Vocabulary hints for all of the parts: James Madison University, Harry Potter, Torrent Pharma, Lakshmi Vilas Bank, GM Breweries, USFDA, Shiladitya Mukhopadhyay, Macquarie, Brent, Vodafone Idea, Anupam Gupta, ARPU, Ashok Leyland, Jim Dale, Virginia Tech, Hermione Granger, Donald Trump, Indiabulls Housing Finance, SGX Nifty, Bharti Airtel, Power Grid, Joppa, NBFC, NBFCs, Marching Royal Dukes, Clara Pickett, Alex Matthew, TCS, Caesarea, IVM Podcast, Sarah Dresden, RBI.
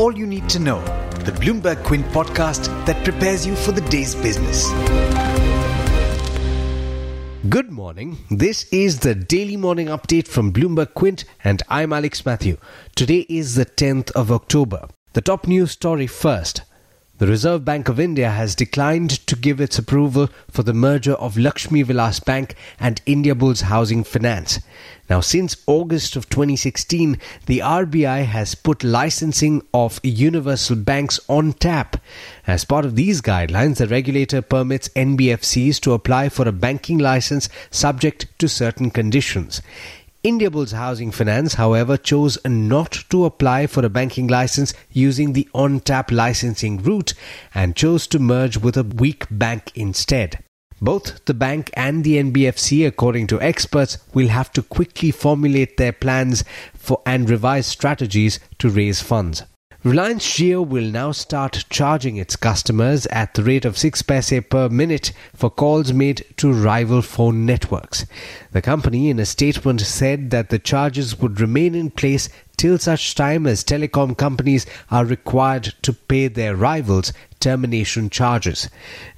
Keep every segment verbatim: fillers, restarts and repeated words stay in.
all you need to know, the Bloomberg Quint podcast that prepares you for the day's business. Good morning. This is the Daily Morning Update from Bloomberg Quint, and I'm Alex Matthew. Today is the tenth of October. The top news story first. The Reserve Bank of India has declined to give its approval for the merger of Lakshmi Vilas Bank and Indiabulls Housing Finance. Now, since August of twenty sixteen, the R B I has put licensing of universal banks on tap. As part of these guidelines, the regulator permits N B F Cs to apply for a banking license subject to certain conditions. Indiabulls Housing Finance, however, chose not to apply for a banking license using the on-tap licensing route and chose to merge with a weak bank instead. Both the bank and the N B F C, according to experts, will have to quickly formulate their plans for and revise strategies to raise funds. Reliance Jio will now start charging its customers at the rate of six paise per minute for calls made to rival phone networks. The company, in a statement, said that the charges would remain in place till such time as telecom companies are required to pay their rivals termination charges.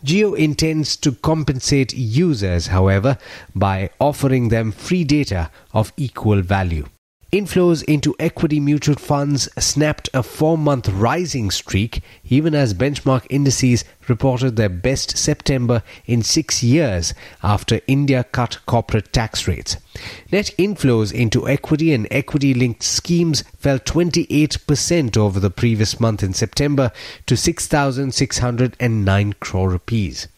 Jio intends to compensate users, however, by offering them free data of equal value. Inflows into equity mutual funds snapped a four-month rising streak, even as benchmark indices reported their best September in six years after India cut corporate tax rates. Net inflows into equity and equity-linked schemes fell twenty-eight percent over the previous month in September to six thousand six hundred nine crore rupees.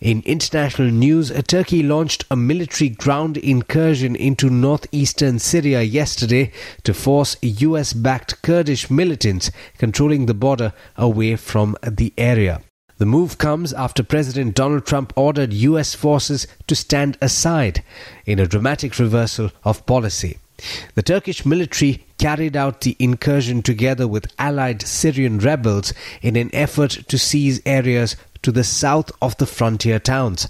In international news, Turkey launched a military ground incursion into northeastern Syria yesterday to force U S-backed Kurdish militants controlling the border away from the area. The move comes after President Donald Trump ordered U S forces to stand aside in a dramatic reversal of policy. The Turkish military carried out the incursion together with allied Syrian rebels in an effort to seize areas to the south of the frontier towns.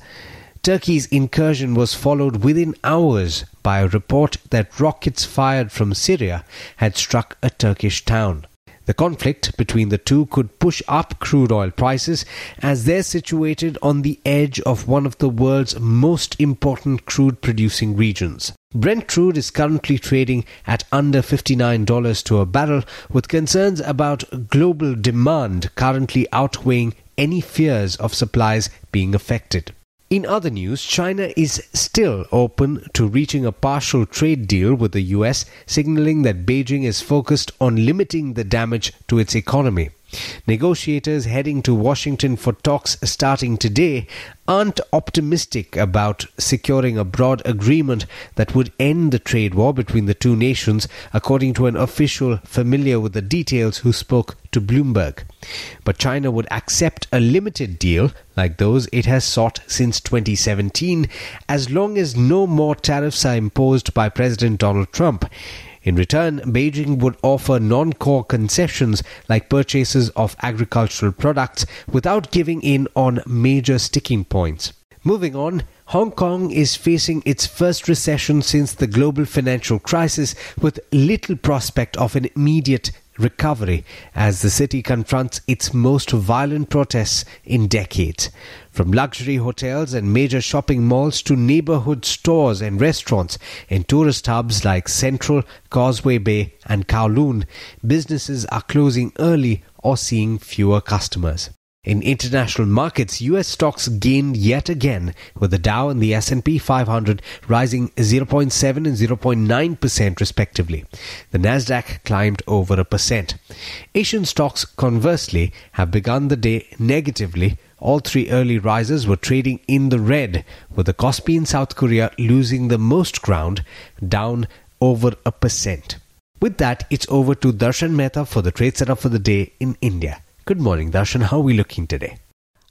Turkey's incursion was followed within hours by a report that rockets fired from Syria had struck a Turkish town. The conflict between the two could push up crude oil prices, as they're situated on the edge of one of the world's most important crude-producing regions. Brent crude is currently trading at under fifty-nine dollars to a barrel, with concerns about global demand currently outweighing any fears of supplies being affected. In other news, China is still open to reaching a partial trade deal with the U S, signaling that Beijing is focused on limiting the damage to its economy. Negotiators heading to Washington for talks starting today aren't optimistic about securing a broad agreement that would end the trade war between the two nations, according to an official familiar with the details who spoke to Bloomberg. But China would accept a limited deal like those it has sought since twenty seventeen, as long as no more tariffs are imposed by President Donald Trump. In return, Beijing would offer non-core concessions like purchases of agricultural products without giving in on major sticking points. Moving on, Hong Kong is facing its first recession since the global financial crisis, with little prospect of an immediate recovery as the city confronts its most violent protests in decades. From luxury hotels and major shopping malls to neighborhood stores and restaurants in tourist hubs like Central, Causeway Bay and Kowloon, businesses are closing early or seeing fewer customers. In international markets, U S stocks gained yet again, with the Dow and the S and P five hundred rising zero point seven and zero point nine percent respectively. The Nasdaq climbed over a percent. Asian stocks, conversely, have begun the day negatively. All three early risers were trading in the red, with the Kospi in South Korea losing the most ground, down over a percent. With that, it's over to Darshan Mehta for the trade setup for the day in India. Good morning, Darshan. How are we looking today?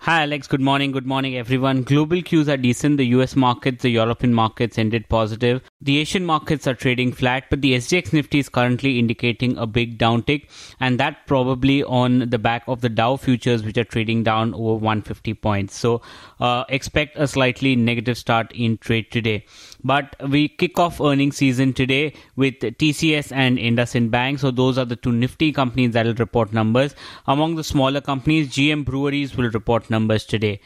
Hi Alex, good morning, good morning everyone. Global cues are decent. The U S markets, the European markets ended positive. The Asian markets are trading flat, but the S G X Nifty is currently indicating a big downtick, and that probably on the back of the Dow futures, which are trading down over one hundred fifty points. So uh, expect a slightly negative start in trade today. But we kick off earnings season today with T C S and IndusInd Bank. So those are the two nifty companies that will report numbers. Among the smaller companies, G M Breweries will report numbers today.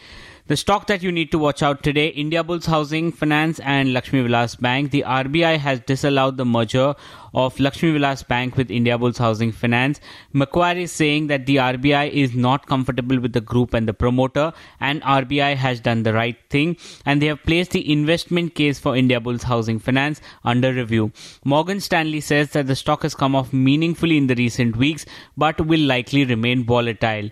The stock that you need to watch out today, Indiabulls Housing Finance and Lakshmi Vilas Bank. The R B I has disallowed the merger of Lakshmi Vilas Bank with Indiabulls Housing Finance. Macquarie is saying that the R B I is not comfortable with the group and the promoter, and R B I has done the right thing, and they have placed the investment case for Indiabulls Housing Finance under review. Morgan Stanley says that the stock has come off meaningfully in the recent weeks, but will likely remain volatile.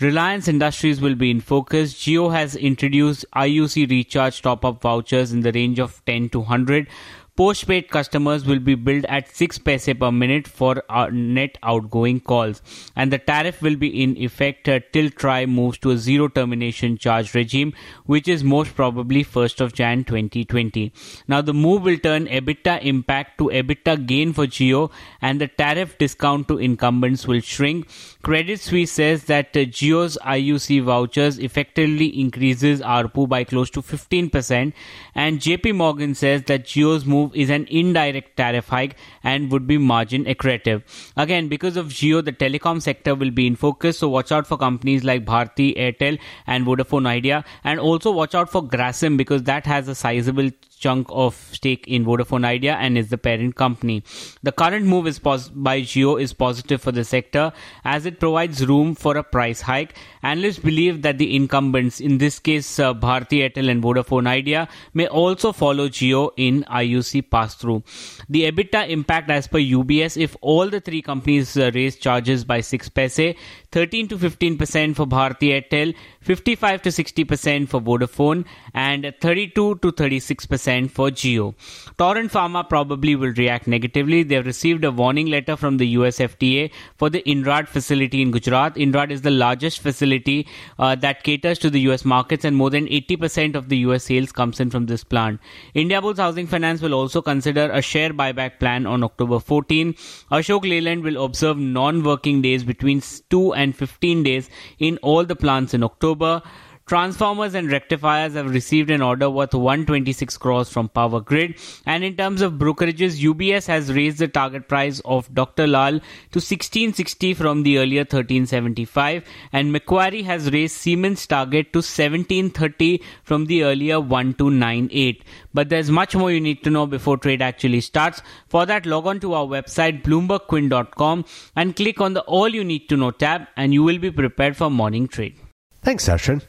Reliance Industries will be in focus. Jio has introduced I U C recharge top-up vouchers in the range of ten to one hundred. Postpaid customers will be billed at six paise per minute for net outgoing calls. And the tariff will be in effect till TRAI moves to a zero termination charge regime, which is most probably first of January twenty twenty. Now, the move will turn EBITDA impact to EBITDA gain for Jio, and the tariff discount to incumbents will shrink. Credit Suisse says that Jio's I U C vouchers effectively increases A R P U by close to fifteen percent, and J P Morgan says that Jio's move is an indirect tariff hike and would be margin accretive. Again, because of Jio, the telecom sector will be in focus, so watch out for companies like Bharti Airtel and Vodafone Idea, and also watch out for Grasim, because that has a sizable chunk of stake in Vodafone Idea and is the parent company. The current move is pos- by Jio is positive for the sector, as it provides room for a price hike. Analysts believe that the incumbents, in this case uh, Bharti Airtel and Vodafone Idea, may also follow Jio in I U C pass-through. The EBITDA impact as per U B S, if all the three companies uh, raise charges by six paise, thirteen to fifteen percent for Bharti Airtel, fifty-five to sixty percent for Vodafone, and thirty-two to thirty-six percent for Jio. Torrent Pharma probably will react negatively. They have received a warning letter from the U S F D A for the Inrad facility in Gujarat. Inrad is the largest facility uh, that caters to the U S markets, and more than eighty percent of the U S sales comes in from this plant. Indiabulls Housing Finance will also consider a share buyback plan on October fourteenth. Ashok Leyland will observe non-working days between two and fifteen days in all the plants in October. Transformers and rectifiers have received an order worth one hundred twenty-six crores from Power Grid. And in terms of brokerages, U B S has raised the target price of Doctor Lal to sixteen sixty from the earlier thirteen seventy-five. And Macquarie has raised Siemens' target to seventeen thirty from the earlier twelve ninety-eight. But there's much more you need to know before trade actually starts. For that, log on to our website, Bloomberg Quint dot com, and click on the All You Need to Know tab, and you will be prepared for morning trade. Thanks, Arshan.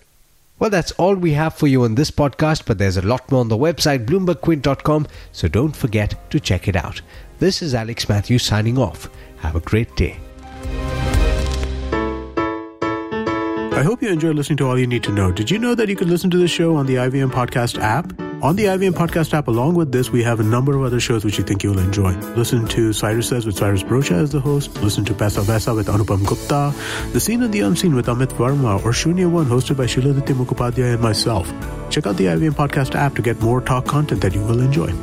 Well, that's all we have for you on this podcast, but there's a lot more on the website, Bloomberg Quint dot com, so don't forget to check it out. This is Alex Matthews signing off. Have a great day. I hope you enjoyed listening to All You Need to Know. Did you know that you can listen to this show on the I V M Podcast app? On the I V M Podcast app, along with this, we have a number of other shows which you think you'll enjoy. Listen to Cyrus Says with Cyrus Brocha as the host. Listen to Paisa Vaisa with Anupam Gupta. The Scene and the Unseen with Amit Varma, or Shunya One, hosted by Shiladitya Mukhopadhyay and myself. Check out the I V M Podcast app to get more talk content that you will enjoy.